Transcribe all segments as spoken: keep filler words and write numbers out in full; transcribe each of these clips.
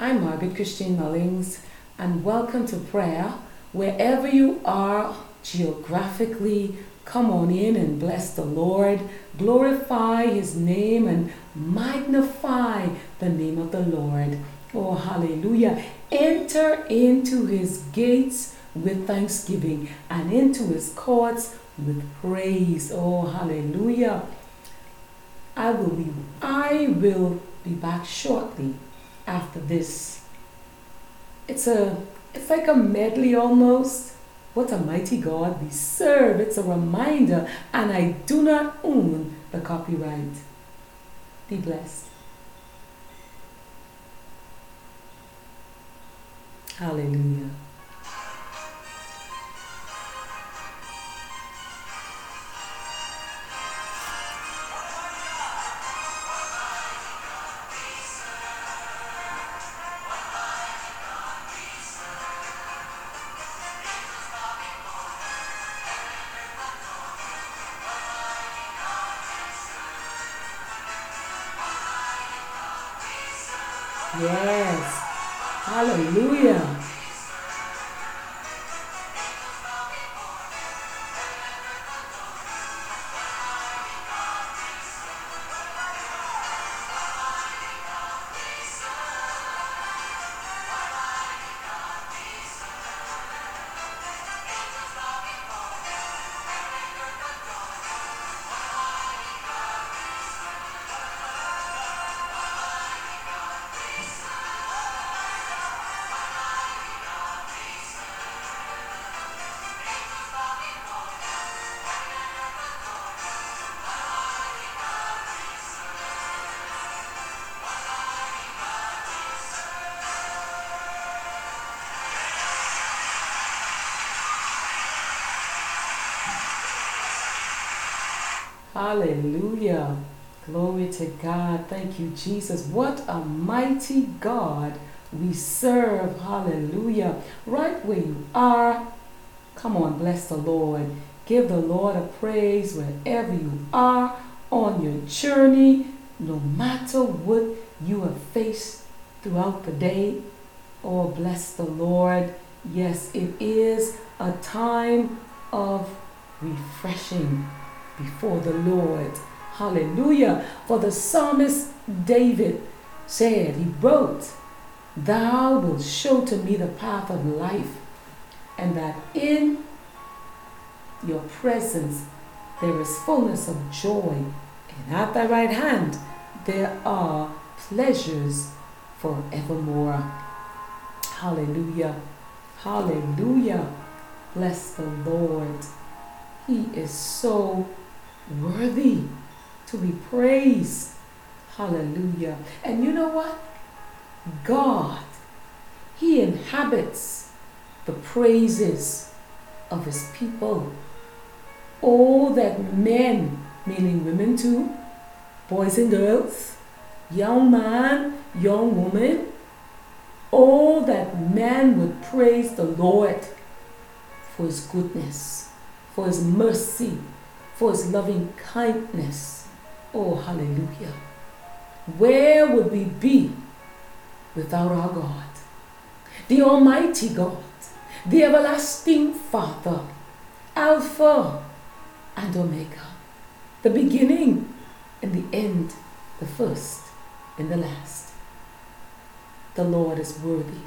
I'm Margaret Christine Mullings, and welcome to prayer. Wherever you are geographically, come on in and bless the Lord, glorify His name, and magnify the name of the Lord. Oh, hallelujah. Enter into His gates with thanksgiving and into His courts with praise. Oh, hallelujah. I will be, I will be back shortly after this. It's a, it's like a medley almost. What a mighty God we serve. It's a reminder, and I do not own the copyright. Be blessed. Hallelujah. Yes. Hallelujah. Hallelujah. Glory to God. Thank you, Jesus. What a mighty God we serve. Hallelujah. Right where you are, come on, bless the Lord. Give the Lord a praise wherever you are on your journey, no matter what you have faced throughout the day. Oh, bless the Lord. Yes, it is a time of refreshing before the Lord. Hallelujah. For the psalmist David said, he wrote, "Thou wilt show to me the path of life, and that in your presence there is fullness of joy, and at thy right hand there are pleasures forevermore." Hallelujah. Hallelujah. Bless the Lord. He is so worthy to be praised. Hallelujah. And you know what? God, He inhabits the praises of His people. Oh, that men, meaning women too, boys and girls, young man, young woman, oh, that men would praise the Lord for His goodness, for His mercy, for His loving kindness. Oh, hallelujah. Where would we be without our God? The Almighty God, the everlasting Father, Alpha and Omega, the beginning and the end, the first and the last. The Lord is worthy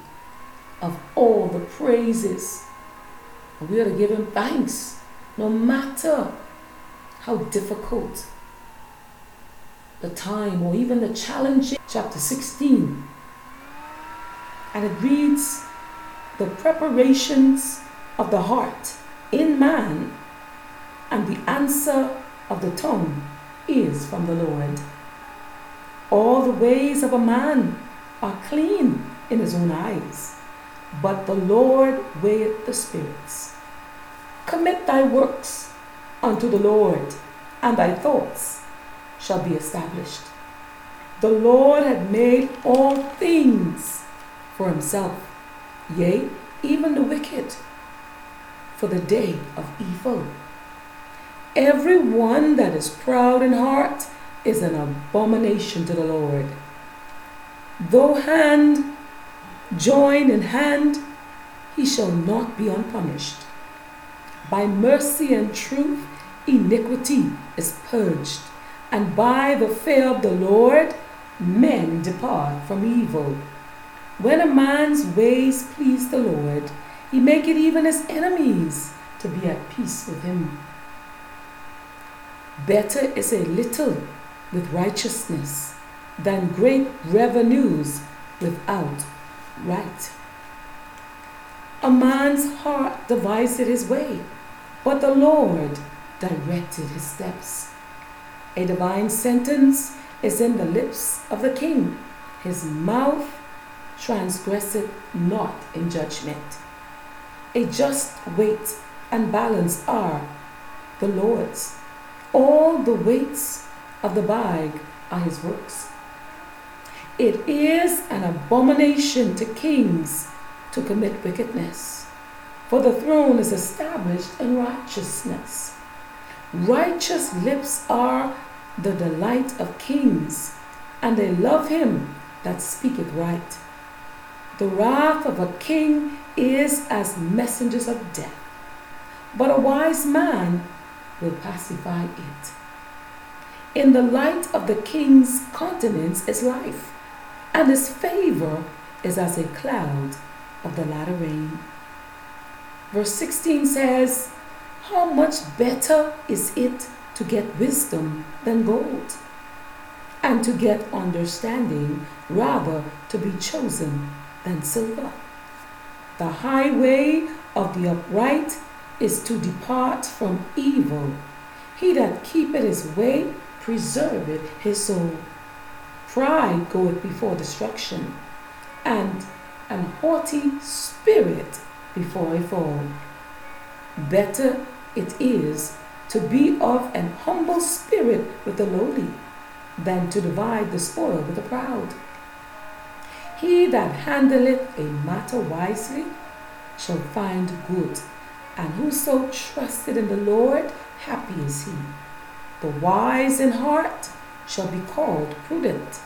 of all the praises. We are to give Him thanks. No matter how difficult the time or even the challenge. Chapter sixteen. And it reads, "The preparations of the heart in man, and the answer of the tongue is from the Lord. All the ways of a man are clean in his own eyes, but the Lord weigheth the spirits. Commit thy works unto the Lord, and thy thoughts shall be established." The Lord had made all things for Himself, yea, even the wicked, for the day of evil. Every one that is proud in heart is an abomination to the Lord. Though hand joined in hand, he shall not be unpunished. By mercy and truth, iniquity is purged, and by the fear of the Lord, men depart from evil. When a man's ways please the Lord, he maketh even his enemies to be at peace with him. Better is a little with righteousness than great revenues without right. A man's heart devised his way, but the Lord directed his steps. A divine sentence is in the lips of the king. His mouth transgresseth not in judgment. A just weight and balance are the Lord's. All the weights of the bag are his works. It is an abomination to kings to commit wickedness, for the throne is established in righteousness. Righteous lips are the delight of kings, and they love him that speaketh right. The wrath of a king is as messengers of death, but a wise man will pacify it. In the light of the king's countenance is life, and his favor is as a cloud of the latter rain. Verse sixteen says, how much better is it to get wisdom than gold, and to get understanding rather to be chosen than silver. The highway of the upright is to depart from evil. He that keepeth his way preserveth his soul. Pride goeth before destruction, and an haughty spirit before a fall. Better it is to be of an humble spirit with the lowly, than to divide the spoil with the proud. He that handleth a matter wisely shall find good, and whoso trusteth in the Lord, happy is he. The wise in heart shall be called prudent,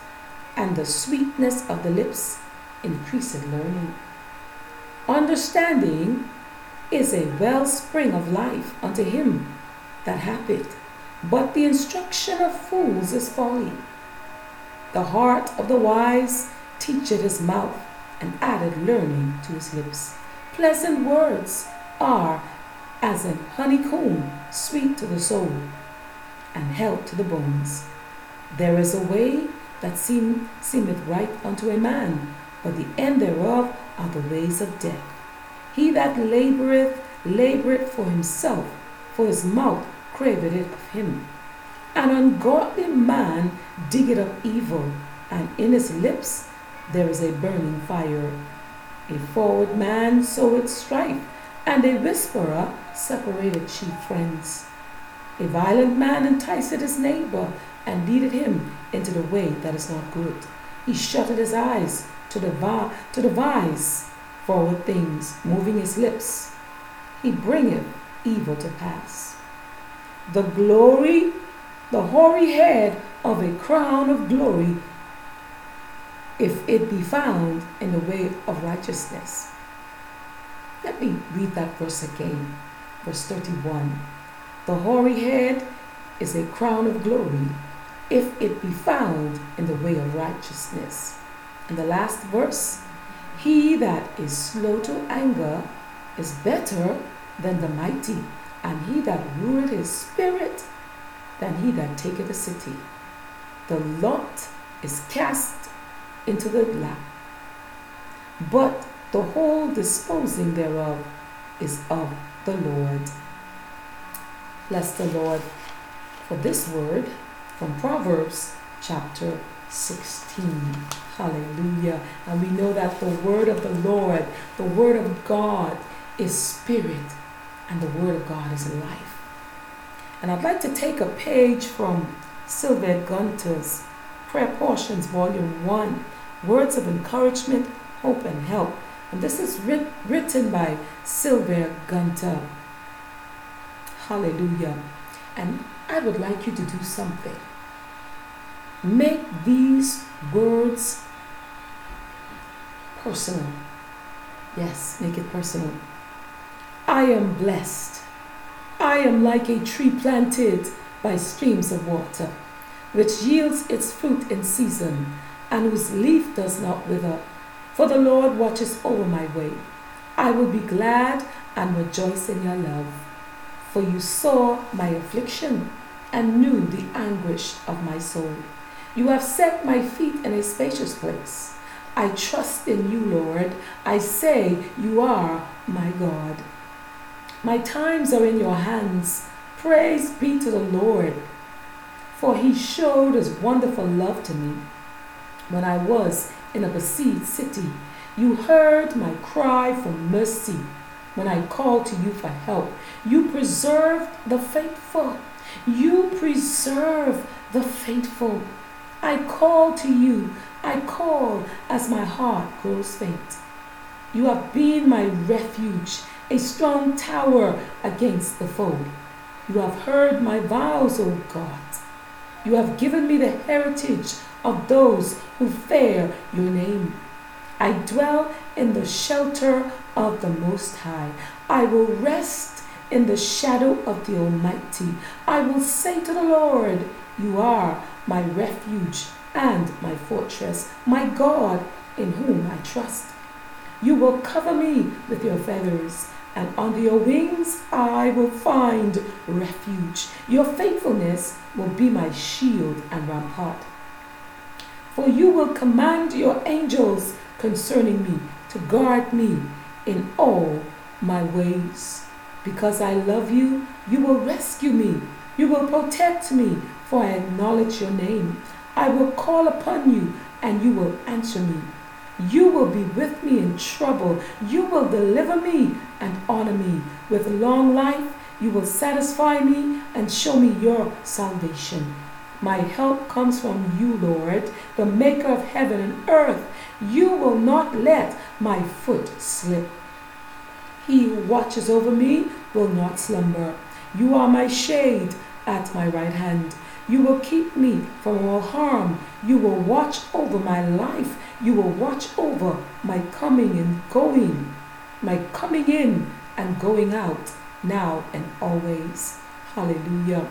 and the sweetness of the lips increaseth learning. Understanding is a wellspring of life unto him that hath it, but the instruction of fools is folly. The heart of the wise teacheth his mouth, and addeth learning to his lips. Pleasant words are as an honeycomb, sweet to the soul, and health to the bones. There is a way that seem, seemeth right unto a man, but the end thereof are the ways of death. He that laboureth, laboureth for himself, for his mouth craveth it of him. An ungodly man diggeth up evil, and in his lips there is a burning fire. A forward man soweth strife, and a whisperer separated chief friends. A violent man enticeth his neighbor, and leadeth him into the way that is not good. He shutteth his eyes to devi- to devise forward things, moving his lips. He bringeth evil to pass. The glory, the hoary head of a crown of glory, if it be found in the way of righteousness. Let me read that verse again. Verse thirty-one. The hoary head is a crown of glory, if it be found in the way of righteousness. And the last verse. He that is slow to anger is better than the mighty, and he that ruleth his spirit than he that taketh a city. The lot is cast into the lap, but the whole disposing thereof is of the Lord. Bless the Lord for this word from Proverbs chapter sixteen. Hallelujah. And we know that the word of the Lord, the word of God, is spirit, and the word of God is life. And I'd like to take a page from Sylvia Gunter's Prayer Portions, Volume one, Words of Encouragement, Hope and Help. And this is writ- written by Sylvia Gunter. Hallelujah. And I would like you to do something. Make these words personal. Yes, make it personal. I am blessed. I am like a tree planted by streams of water, which yields its fruit in season, and whose leaf does not wither. For the Lord watches over my way. I will be glad and rejoice in your love. For you saw my affliction and knew the anguish of my soul. You have set my feet in a spacious place. I trust in you, Lord. I say, you are my God. My times are in your hands. Praise be to the Lord. For he showed his wonderful love to me. When I was in a besieged city, you heard my cry for mercy. When I called to you for help, you preserved the faithful. You preserve the faithful. I call to you. I call as my heart grows faint. You have been my refuge, a strong tower against the foe. You have heard my vows, O God. You have given me the heritage of those who fear your name. I dwell in the shelter of the Most High. I will rest in the shadow of the Almighty. I will say to the Lord, you are my refuge and my fortress, my God in whom I trust. You will cover me with your feathers, and under your wings I will find refuge. Your faithfulness will be my shield and rampart. For you will command your angels concerning me to guard me in all my ways. Because I love you, you will rescue me. You will protect me, for I acknowledge your name. I will call upon you, and you will answer me. You will be with me in trouble. You will deliver me and honor me. With long life, you will satisfy me and show me your salvation. My help comes from you, Lord, the maker of heaven and earth. You will not let my foot slip. He who watches over me will not slumber. You are my shade at my right hand. You will keep me from all harm. You will watch over my life. You will watch over my coming and going, my coming in and going out, now and always. Hallelujah.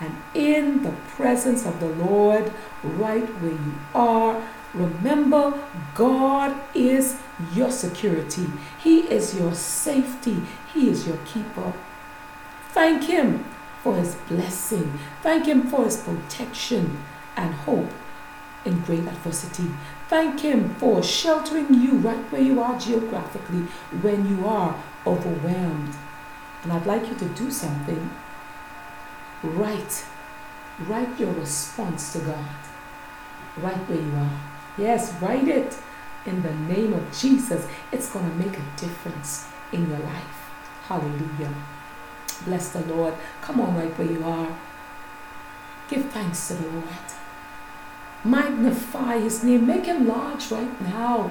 And in the presence of the Lord, right where you are, remember, God is your security. He is your safety. He is your keeper. Thank him for his blessing. Thank him for his protection and hope in great adversity. Thank him for sheltering you right where you are geographically when you are overwhelmed. And I'd like you to do something. Write, write your response to God right where you are. Yes, write it in the name of Jesus. It's going to make a difference in your life. Hallelujah. Bless the Lord. Come on, right where you are. Give thanks to the Lord. Magnify his name. Make him large right now.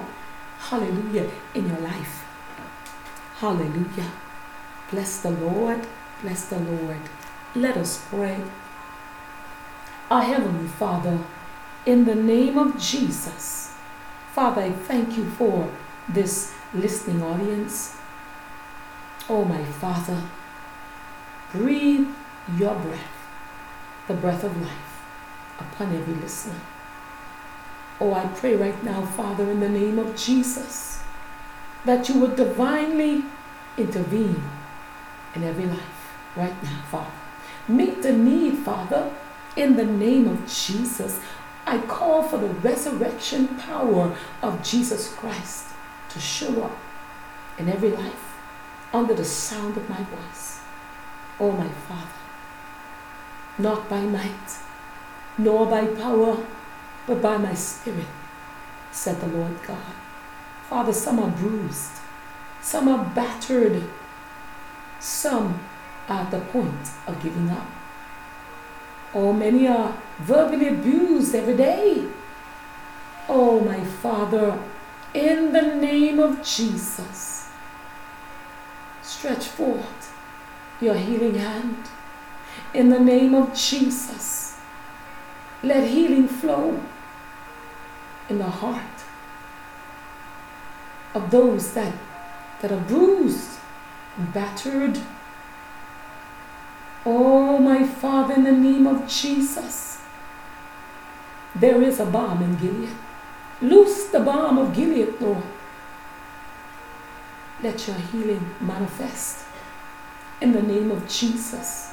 Hallelujah. In your life. Hallelujah. Bless the Lord. Bless the Lord. Let us pray. Our Heavenly Father, in the name of Jesus, Father, I thank you for this listening audience. Oh, my Father, breathe your breath, the breath of life, upon every listener. Oh, I pray right now, Father, in the name of Jesus, that you would divinely intervene in every life right now, Father. Meet the need, Father, in the name of Jesus. I call for the resurrection power of Jesus Christ to show up in every life under the sound of my voice. Oh, my Father, not by might, nor by power, but by my Spirit, said the Lord God. Father, some are bruised, some are battered, some are at the point of giving up. Oh, many are verbally abused every day. Oh, my Father, in the name of Jesus, stretch forth your healing hand. In the name of Jesus, let healing flow in the heart of those that, that are bruised, battered. Oh, my Father, in the name of Jesus, there is a balm in Gilead. Loose the balm of Gilead, Lord. Let your healing manifest in the name of Jesus.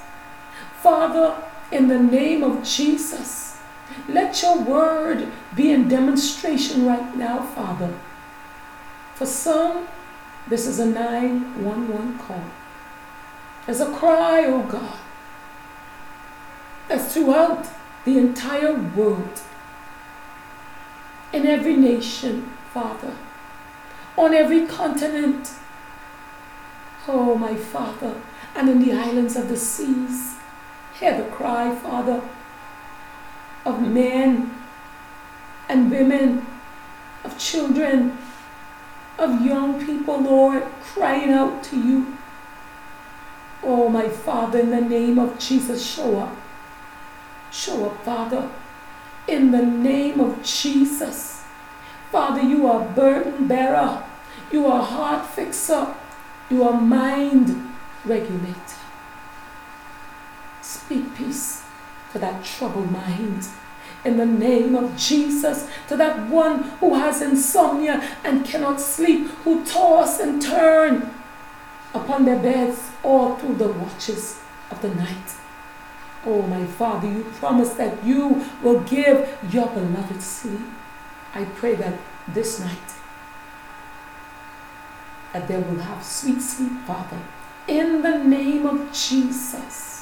Father, in the name of Jesus, let your word be in demonstration right now, Father. For some, this is a nine one one call. There's a cry, oh God, that's throughout the entire world, in every nation, Father, on every continent, oh my Father, and in the islands of the seas. Hear the cry, Father, of men and women, of children, of young people, Lord, crying out to you. Oh, my Father, in the name of Jesus, show up. Show up, Father, in the name of Jesus. Father, you are a burden bearer. You are a heart fixer. You are a mind regulator. Speak peace to that troubled mind. In the name of Jesus, to that one who has insomnia and cannot sleep, who toss and turn upon their beds all through the watches of the night. Oh, my Father, you promise that you will give your beloved sleep. I pray that this night, that they will have sweet sleep, Father, in the name of Jesus.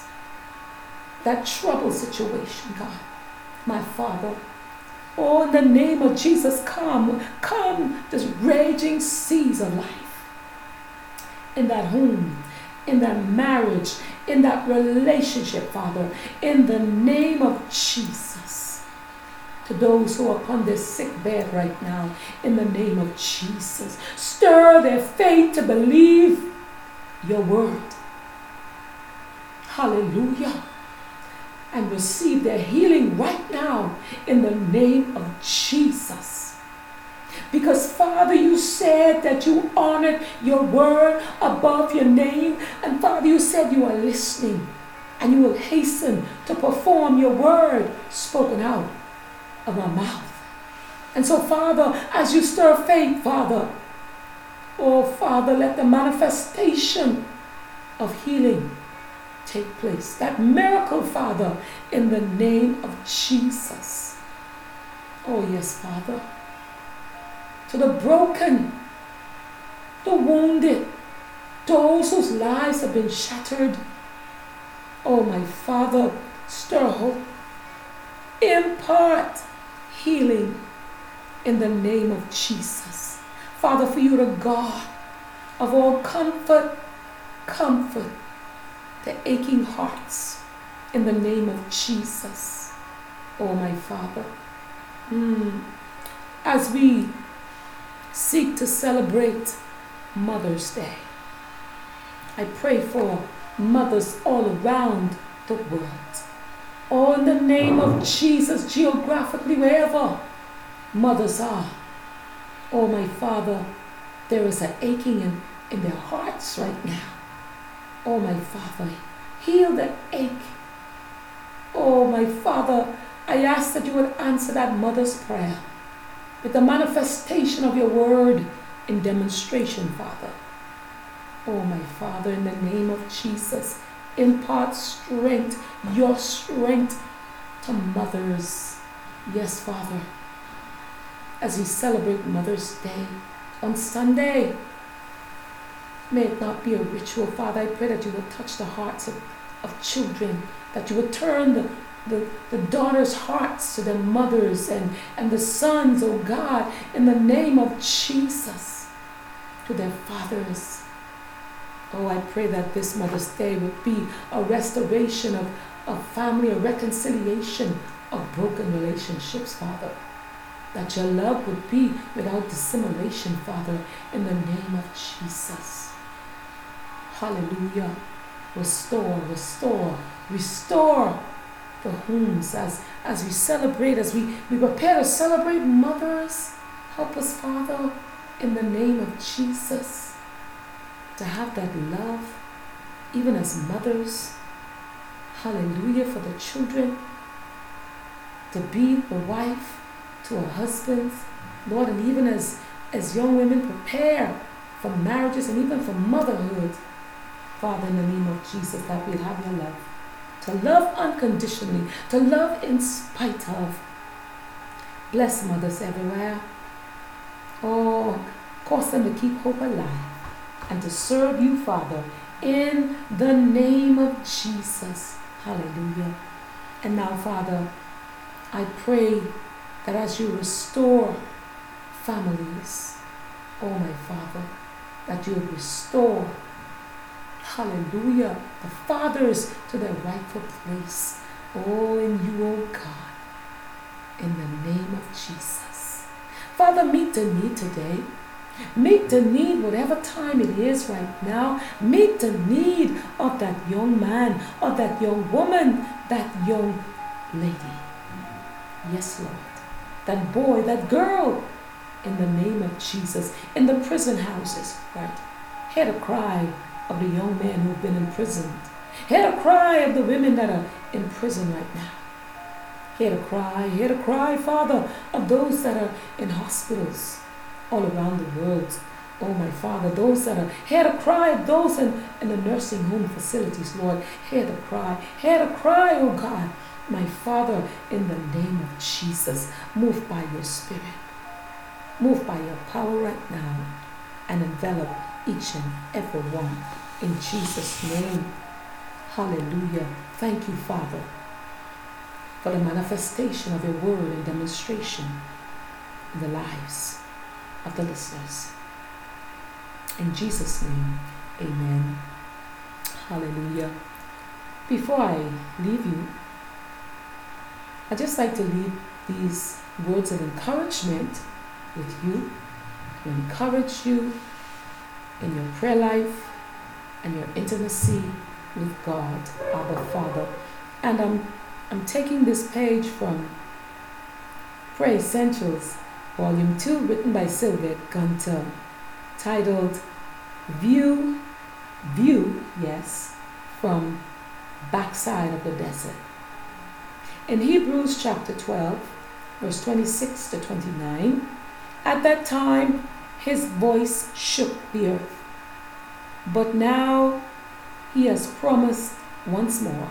That trouble situation, God, my Father, oh, in the name of Jesus, come, come, this raging seas of life. In that home, in that marriage, in that relationship, Father, in the name of Jesus. To those who are upon their sick bed right now, in the name of Jesus, stir their faith to believe your word. Hallelujah. And receive their healing right now in the name of Jesus. Because, Father, you said that you honored your word above your name. And, Father, you said you are listening and you will hasten to perform your word spoken out of our mouth. And so, Father, as you stir faith, Father, oh, Father, let the manifestation of healing take place. That miracle, Father, in the name of Jesus. Oh, yes, Father. To the broken, the wounded, those whose lives have been shattered. Oh, my Father, stir hope. Impart healing in the name of Jesus. Father, for you are God of all comfort, comfort the aching hearts in the name of Jesus. Oh, my Father, mm. as we seek to celebrate Mother's Day, I pray for mothers all around the world. Oh, in the name of Jesus, geographically, wherever mothers are. Oh, my Father, there is an aching in, in their hearts right now. Oh, my Father, heal the ache. Oh, my Father, I ask that you would answer that mother's prayer with the manifestation of your word in demonstration, Father. Oh, my Father, in the name of Jesus, impart strength, your strength to mothers. Yes, Father, as we celebrate Mother's Day on Sunday, may it not be a ritual, Father. I pray that you would touch the hearts of, of children, that you would turn the The, the daughters' hearts to their mothers and, and the sons, oh God, in the name of Jesus, to their fathers. Oh, I pray that this Mother's Day would be a restoration of, of family, a reconciliation of broken relationships, Father. That your love would be without dissimulation, Father, in the name of Jesus. Hallelujah. Restore, restore, restore. The homes as, as we celebrate, as we, we prepare to celebrate mothers. Help us, Father, in the name of Jesus, to have that love, even as mothers. Hallelujah for the children, to be a wife to our husbands, Lord, and even as, as young women prepare for marriages and even for motherhood, Father, in the name of Jesus, that we'll have your love, to love unconditionally, to love in spite of. Bless mothers everywhere. Oh, cause them to keep hope alive and to serve you, Father, in the name of Jesus. Hallelujah. And now, Father, I pray that as you restore families, oh my Father, that you restore, hallelujah, the fathers to their rightful place. Oh, in you, oh God, in the name of Jesus. Father, meet the need today. Meet the need, whatever time it is right now. Meet the need of that young man, of that young woman, that young lady. Yes, Lord. That boy, that girl, in the name of Jesus, in the prison houses, right? Hear the cry of the young men who've been imprisoned. Hear the cry of the women that are in prison right now. Hear the cry, hear the cry, Father, of those that are in hospitals all around the world. Oh, my Father, those that are, hear the cry of those in, in the nursing home facilities, Lord. Hear the cry, hear the cry, oh God. My Father, in the name of Jesus, move by your Spirit. Move by your power right now and envelop each and every one in Jesus' name. Hallelujah. Thank you, Father, for the manifestation of your word and demonstration in the lives of the listeners. In Jesus' name, amen. Hallelujah. Before I leave you, I'd just like to leave these words of encouragement with you, to encourage you in your prayer life and your intimacy with God, our Father. And I'm I'm taking this page from Prayer Essentials, Volume two, written by Sylvia Gunter, titled View, View, yes, from Backside of the Desert. In Hebrews chapter twelve, verse twenty-six to twenty-nine, at that time his voice shook the earth, but now he has promised once more,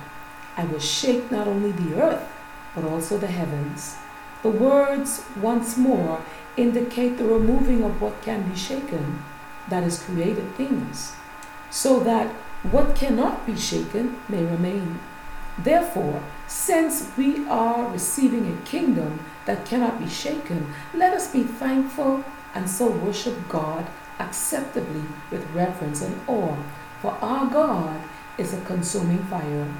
I will shake not only the earth, but also the heavens. The words once more indicate the removing of what can be shaken, that is, created things, so that what cannot be shaken may remain. Therefore, since we are receiving a kingdom that cannot be shaken, let us be thankful and so worship God acceptably with reverence and awe, for our God is a consuming fire.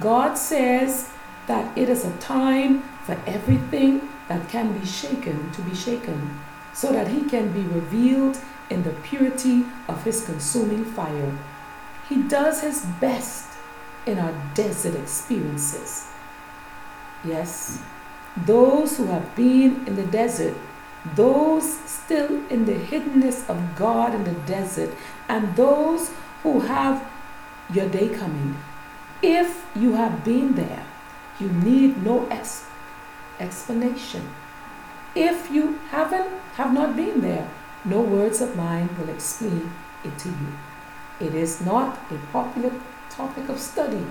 God says that it is a time for everything that can be shaken to be shaken, so that he can be revealed in the purity of his consuming fire. He does his best in our desert experiences. Yes, those who have been in the desert, those still in the hiddenness of God in the desert, and those who have your day coming. If you have been there, you need no ex- explanation. If you haven't, have not been there, no words of mine will explain it to you. It is not a popular topic of study,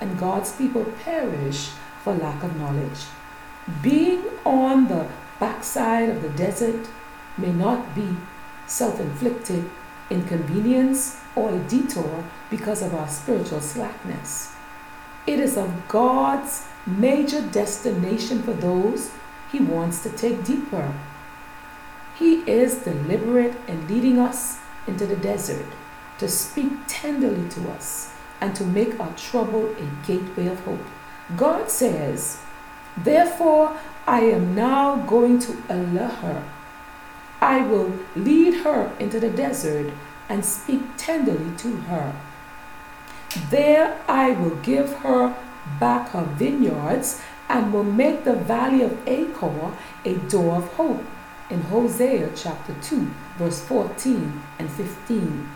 and God's people perish for lack of knowledge. Being on the backside of the desert may not be self-inflicted inconvenience or a detour because of our spiritual slackness. It is of God's major destination for those he wants to take deeper. He is deliberate in leading us into the desert to speak tenderly to us and to make our trouble a gateway of hope. God says, therefore, I am now going to allure her. I will lead her into the desert and speak tenderly to her. There I will give her back her vineyards and will make the valley of Achor a door of hope. in Hosea chapter two, verse fourteen and fifteen.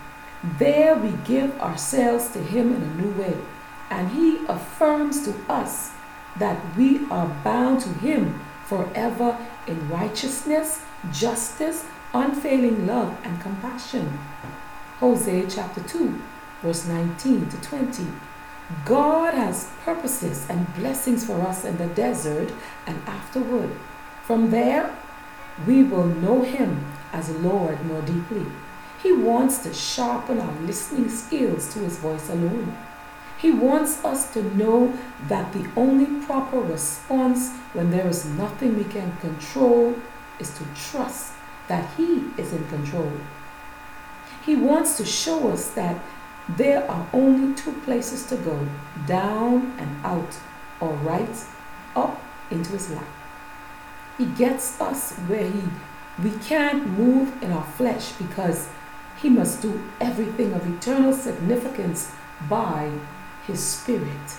There we give ourselves to him in a new way, and he affirms to us that we are bound to him forever in righteousness, justice, unfailing love, and compassion. Hosea chapter two, verse nineteen to twenty. God has purposes and blessings for us in the desert and afterward. From there, we will know him as Lord more deeply. He wants to sharpen our listening skills to his voice alone. He wants us to know that the only proper response when there is nothing we can control is to trust that he is in control. He wants to show us that there are only two places to go, down and out, or right up into his lap. He gets us where he, we can't move in our flesh because he must do everything of eternal significance by his spirit.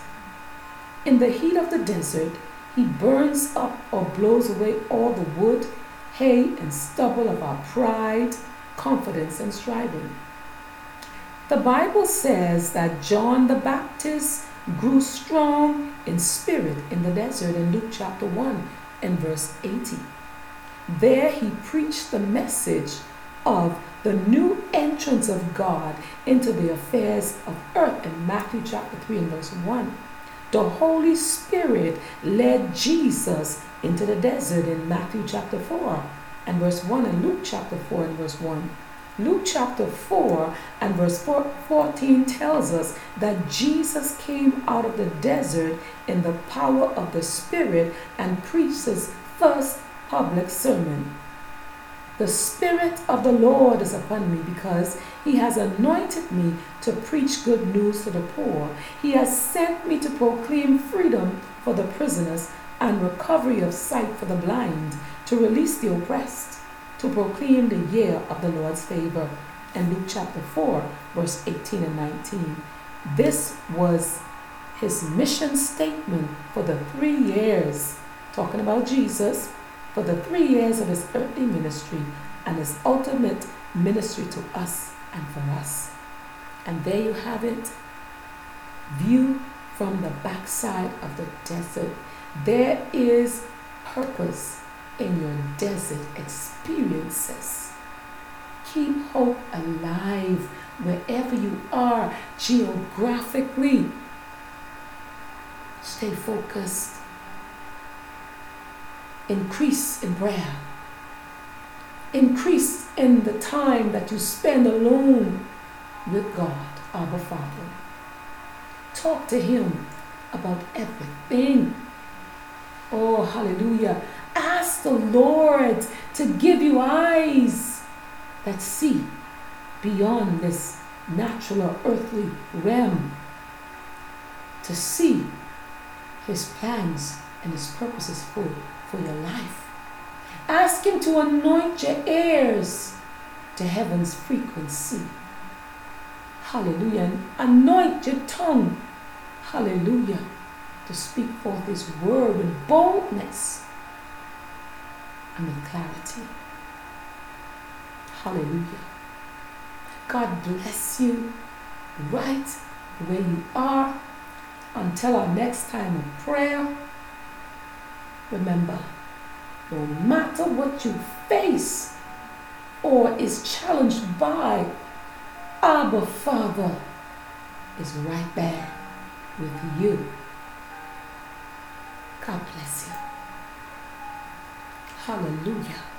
In the heat of the desert, he burns up or blows away all the wood, hay, and stubble of our pride, confidence, and striving. The Bible says that John the Baptist grew strong in spirit in the desert in Luke chapter one and verse eighty. There he preached the message of the new entrance of God into the affairs of earth in Matthew chapter three and verse one. The Holy Spirit led Jesus into the desert in Matthew chapter four and verse one and Luke chapter four and verse one. Luke chapter four and verse fourteen tells us that Jesus came out of the desert in the power of the Spirit and preached his first public sermon. The Spirit of the Lord is upon me because he has anointed me to preach good news to the poor. He has sent me to proclaim freedom for the prisoners and recovery of sight for the blind, to release the oppressed, to proclaim the year of the Lord's favor. And Luke chapter four, verse eighteen and nineteen. This was his mission statement for the three years, talking about Jesus, for the three years of his earthly ministry and his ultimate ministry to us and for us. And there you have it. View from the backside of the desert. There is purpose in your desert experiences. Keep hope alive wherever you are geographically. Stay focused. Increase in prayer. Increase in the time that you spend alone with God, our Father. Talk to him about everything. Oh, hallelujah. Ask the Lord to give you eyes that see beyond this natural or earthly realm, to see his plans and his purposes for, for your life. Ask him to anoint your ears to heaven's frequency. Hallelujah. Anoint your tongue. Hallelujah. To speak forth his word with boldness and with clarity. Hallelujah. God bless you right where you are. Until our next time of prayer, remember, no matter what you face or is challenged by, Abba Father is right there with you. God bless you. Hallelujah.